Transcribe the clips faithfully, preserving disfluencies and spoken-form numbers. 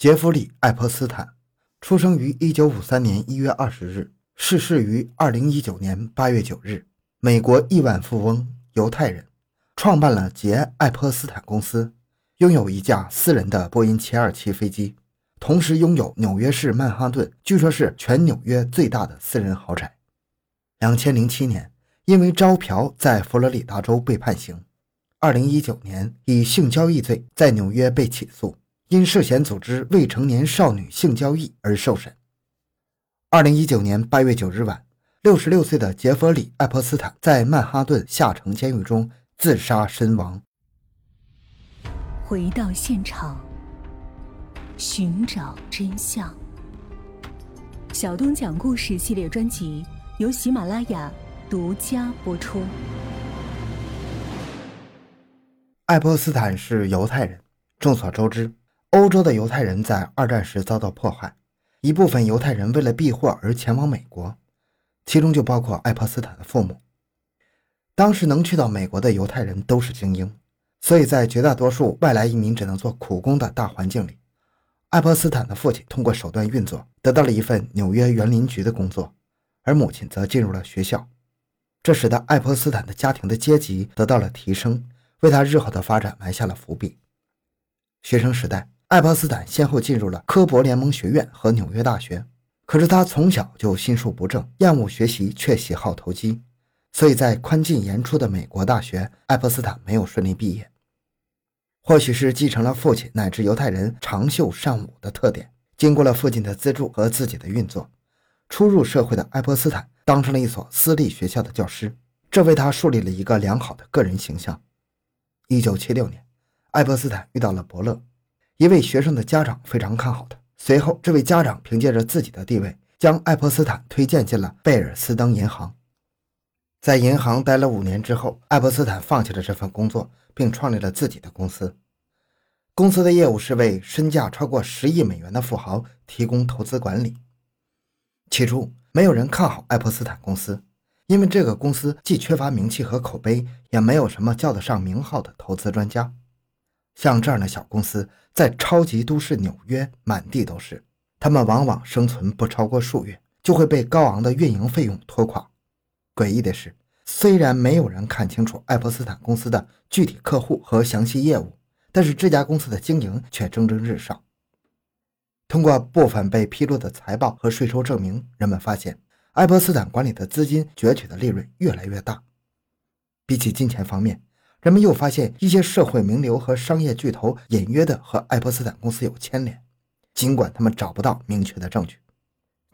杰弗里·爱泼斯坦出生于一九五三年一月二十日，逝世于二零一九年八月九日，美国亿万富翁，犹太人，创办了杰爱泼斯坦公司，拥有一架私人的波音七二七飞机，同时拥有纽约市曼哈顿据说是全纽约最大的私人豪宅。二零零七年因为招嫖在佛罗里达州被判刑，二零一九年以性交易罪在纽约被起诉，因涉嫌组织未成年少女性交易而受审。二零一九年八月九日晚，六十六岁的杰弗里·爱泼斯坦在曼哈顿下城监狱中自杀身亡。回到现场，寻找真相。小东讲故事系列专辑由喜马拉雅独家播出。爱泼斯坦是犹太人，众所周知，欧洲的犹太人在二战时遭到迫害，一部分犹太人为了避祸而前往美国，其中就包括爱泼斯坦的父母。当时能去到美国的犹太人都是精英，所以在绝大多数外来移民只能做苦工的大环境里，爱泼斯坦的父亲通过手段运作得到了一份纽约园林局的工作，而母亲则进入了学校。这使得爱泼斯坦的家庭的阶级得到了提升，为他日后的发展埋下了伏笔。学生时代，爱泼斯坦先后进入了科博联盟学院和纽约大学，可是他从小就心术不正，厌恶学习，却喜好投机，所以在宽进严出的美国大学，爱泼斯坦没有顺利毕业。或许是继承了父亲乃至犹太人长袖善舞的特点，经过了父亲的资助和自己的运作，初入社会的爱泼斯坦当成了一所私立学校的教师，这为他树立了一个良好的个人形象。一九七六年，爱泼斯坦遇到了伯乐，一位学生的家长非常看好他，随后这位家长凭借着自己的地位将爱泼斯坦推荐进了贝尔斯登银行。在银行待了五年之后，爱泼斯坦放弃了这份工作，并创立了自己的公司。公司的业务是为身价超过十亿美元的富豪提供投资管理。起初没有人看好爱泼斯坦公司，因为这个公司既缺乏名气和口碑，也没有什么叫得上名号的投资专家。像这样的小公司在超级都市纽约满地都是，他们往往生存不超过数月就会被高昂的运营费用拖垮。诡异的是，虽然没有人看清楚爱泼斯坦公司的具体客户和详细业务，但是这家公司的经营却蒸蒸日上。通过部分被披露的财报和税收证明，人们发现爱泼斯坦管理的资金攫取的利润越来越大。比起金钱方面，人们又发现一些社会名流和商业巨头隐约的和爱泼斯坦公司有牵连，尽管他们找不到明确的证据。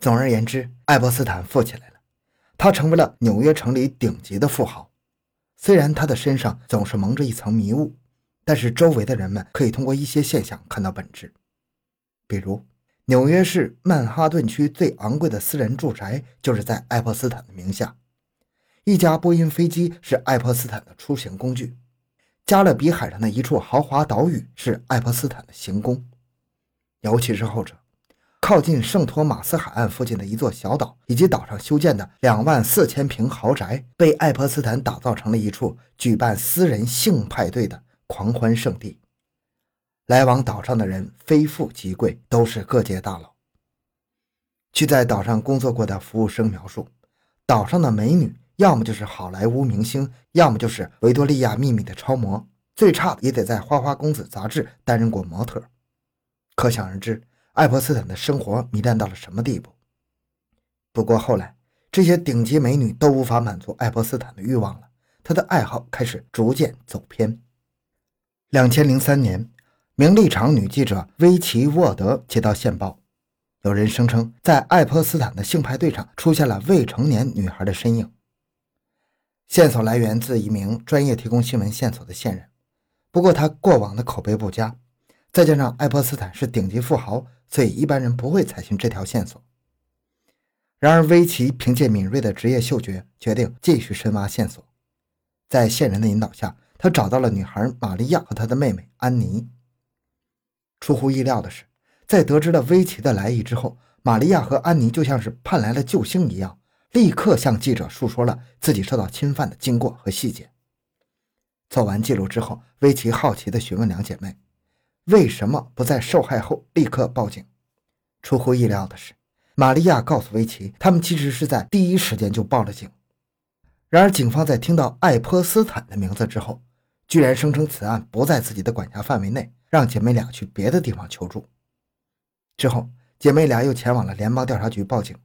总而言之，爱泼斯坦富起来了，他成为了纽约城里顶级的富豪。虽然他的身上总是蒙着一层迷雾，但是周围的人们可以通过一些现象看到本质。比如，纽约市曼哈顿区最昂贵的私人住宅就是在爱泼斯坦的名下。一架波音飞机是爱泼斯坦的出行工具。加勒比海上的一处豪华岛屿是爱泼斯坦的行宫，尤其是后者。靠近圣托马斯海岸附近的一座小岛以及岛上修建的两万四千平豪宅被爱泼斯坦打造成了一处举办私人性派对的狂欢圣地，来往岛上的人非富即贵，都是各界大佬。据在岛上工作过的服务生描述，岛上的美女要么就是好莱坞明星，要么就是维多利亚秘密的超模，最差的也得在花花公子杂志担任过模特。可想而知，爱泼斯坦的生活糜烂到了什么地步。不过后来，这些顶级美女都无法满足爱泼斯坦的欲望了，他的爱好开始逐渐走偏。二零零三年，名利场女记者威奇·沃德接到线报，有人声称在爱泼斯坦的性派对上出现了未成年女孩的身影。线索来源自一名专业提供新闻线索的线人，不过他过往的口碑不佳，再加上爱泼斯坦是顶级富豪，所以一般人不会采信这条线索。然而威奇凭借敏锐的职业嗅觉，决定继续深挖线索。在线人的引导下，他找到了女孩玛利亚和她的妹妹安妮。出乎意料的是，在得知了威奇的来意之后，玛利亚和安妮就像是盼来了救星一样，立刻向记者述说了自己受到侵犯的经过和细节。做完记录之后，威奇好奇地询问两姐妹，为什么不在受害后立刻报警？出乎意料的是，玛利亚告诉维奇，他们其实是在第一时间就报了警。然而警方在听到爱泼斯坦的名字之后，居然声称此案不在自己的管辖范围内，让姐妹俩去别的地方求助。之后姐妹俩又前往了联邦调查局报警。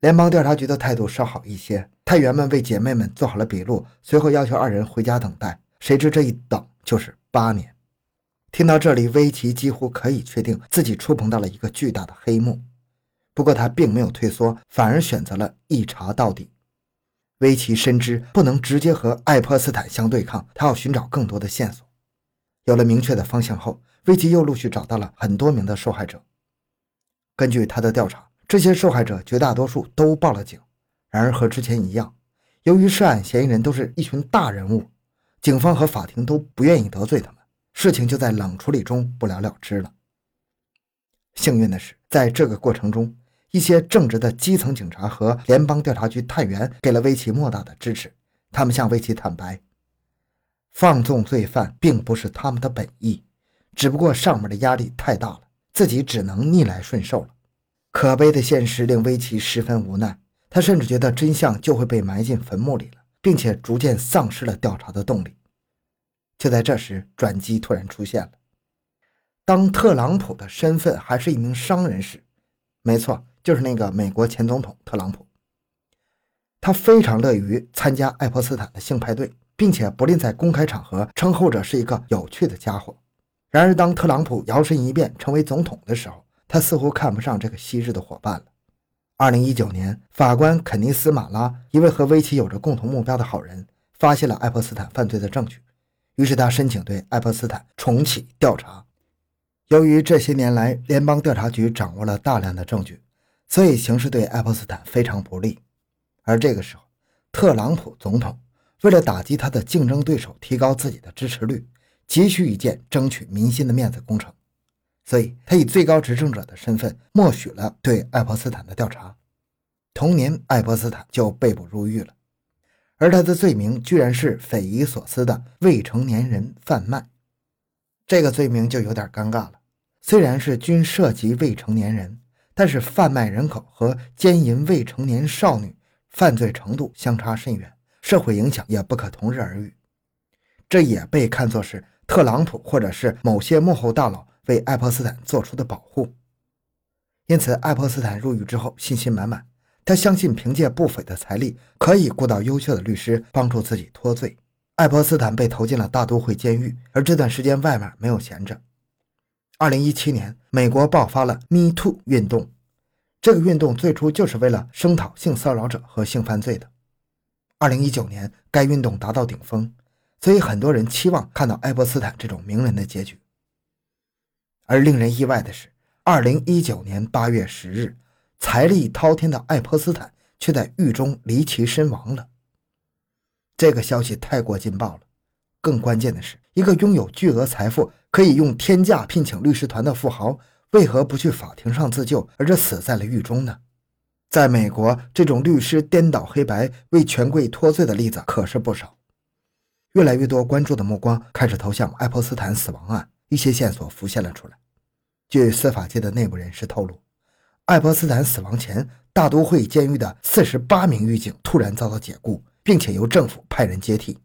联邦调查局的态度稍好一些，探员们为姐妹们做好了笔录，随后要求二人回家等待，谁知这一等就是八年。听到这里，威奇几乎可以确定自己触碰到了一个巨大的黑幕。不过他并没有退缩，反而选择了一查到底。威奇深知不能直接和爱泼斯坦相对抗，他要寻找更多的线索。有了明确的方向后，威奇又陆续找到了很多名的受害者。根据他的调查，这些受害者绝大多数都报了警。然而和之前一样，由于涉案嫌疑人都是一群大人物，警方和法庭都不愿意得罪他们，事情就在冷处理中不了了之了。幸运的是，在这个过程中，一些正直的基层警察和联邦调查局探员给了威奇莫大的支持，他们向威奇坦白，放纵罪犯并不是他们的本意，只不过上面的压力太大了，自己只能逆来顺受了。可悲的现实令威奇十分无奈，他甚至觉得真相就会被埋进坟墓里了，并且逐渐丧失了调查的动力。就在这时，转机突然出现了。当特朗普的身份还是一名商人时，没错，就是那个美国前总统特朗普，他非常乐于参加爱泼斯坦的性派对，并且不吝在公开场合称后者是一个有趣的家伙。然而当特朗普摇身一变成为总统的时候，他似乎看不上这个昔日的伙伴了。二零一九年，法官肯尼斯·马拉，一位和威奇有着共同目标的好人，发现了爱泼斯坦犯罪的证据，于是他申请对爱泼斯坦重启调查。由于这些年来联邦调查局掌握了大量的证据，所以形势对爱泼斯坦非常不利。而这个时候，特朗普总统为了打击他的竞争对手，提高自己的支持率，急需一件争取民心的面子工程，所以他以最高执政者的身份默许了对爱泼斯坦的调查。同年，爱泼斯坦就被捕入狱了，而他的罪名居然是匪夷所思的未成年人贩卖。这个罪名就有点尴尬了，虽然是均涉及未成年人，但是贩卖人口和奸淫未成年少女犯罪程度相差甚远，社会影响也不可同日而语。这也被看作是特朗普或者是某些幕后大佬为爱泼斯坦做出的保护。因此爱泼斯坦入狱之后信心满满，他相信凭借不菲的财力可以雇到优秀的律师帮助自己脱罪。爱泼斯坦被投进了大都会监狱，而这段时间外面没有闲着。二零一七年，美国爆发了 MeToo 运动，这个运动最初就是为了声讨性骚扰者和性犯罪的。二零一九年，该运动达到顶峰，所以很多人期望看到爱泼斯坦这种名人的结局。而令人意外的是，二零一九年八月十日，财力滔天的爱泼斯坦却在狱中离奇身亡了。这个消息太过劲爆了，更关键的是，一个拥有巨额财富可以用天价聘请律师团的富豪，为何不去法庭上自救，而是死在了狱中呢？在美国，这种律师颠倒黑白为权贵脱罪的例子可是不少。越来越多关注的目光开始投向爱泼斯坦死亡案，一些线索浮现了出来。据司法界的内部人士透露，爱泼斯坦死亡前，大都会监狱的四十八名狱警突然遭到解雇，并且由政府派人接替。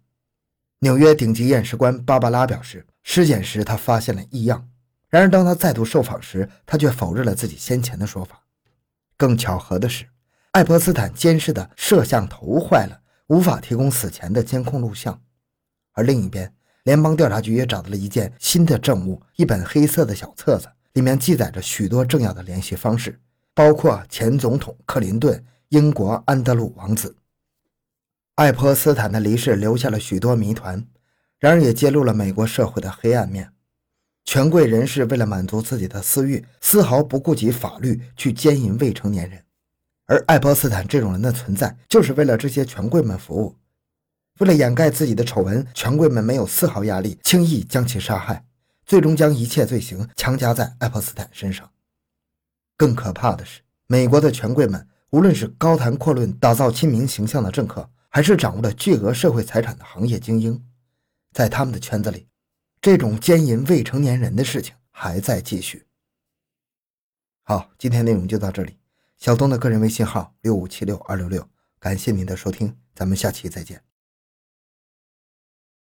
纽约顶级验尸官芭芭拉表示，尸检时她发现了异样，然而当她再度受访时，她却否认了自己先前的说法。更巧合的是，爱泼斯坦监视的摄像头坏了，无法提供死前的监控录像。而另一边，联邦调查局也找到了一件新的证物，一本黑色的小册子，里面记载着许多政要的联系方式，包括前总统克林顿、英国安德鲁王子。爱泼斯坦的离世留下了许多谜团，然而也揭露了美国社会的黑暗面。权贵人士为了满足自己的私欲，丝毫不顾及法律去奸淫未成年人，而爱泼斯坦这种人的存在就是为了这些权贵们服务。为了掩盖自己的丑闻，权贵们没有丝毫压力，轻易将其杀害，最终将一切罪行强加在爱泼斯坦身上。更可怕的是，美国的权贵们无论是高谈阔论打造亲民形象的政客，还是掌握了巨额社会财产的行业精英，在他们的圈子里，这种奸淫未成年人的事情还在继续。好，今天内容就到这里。小东的个人微信号 六五七六二六六， 感谢您的收听，咱们下期再见。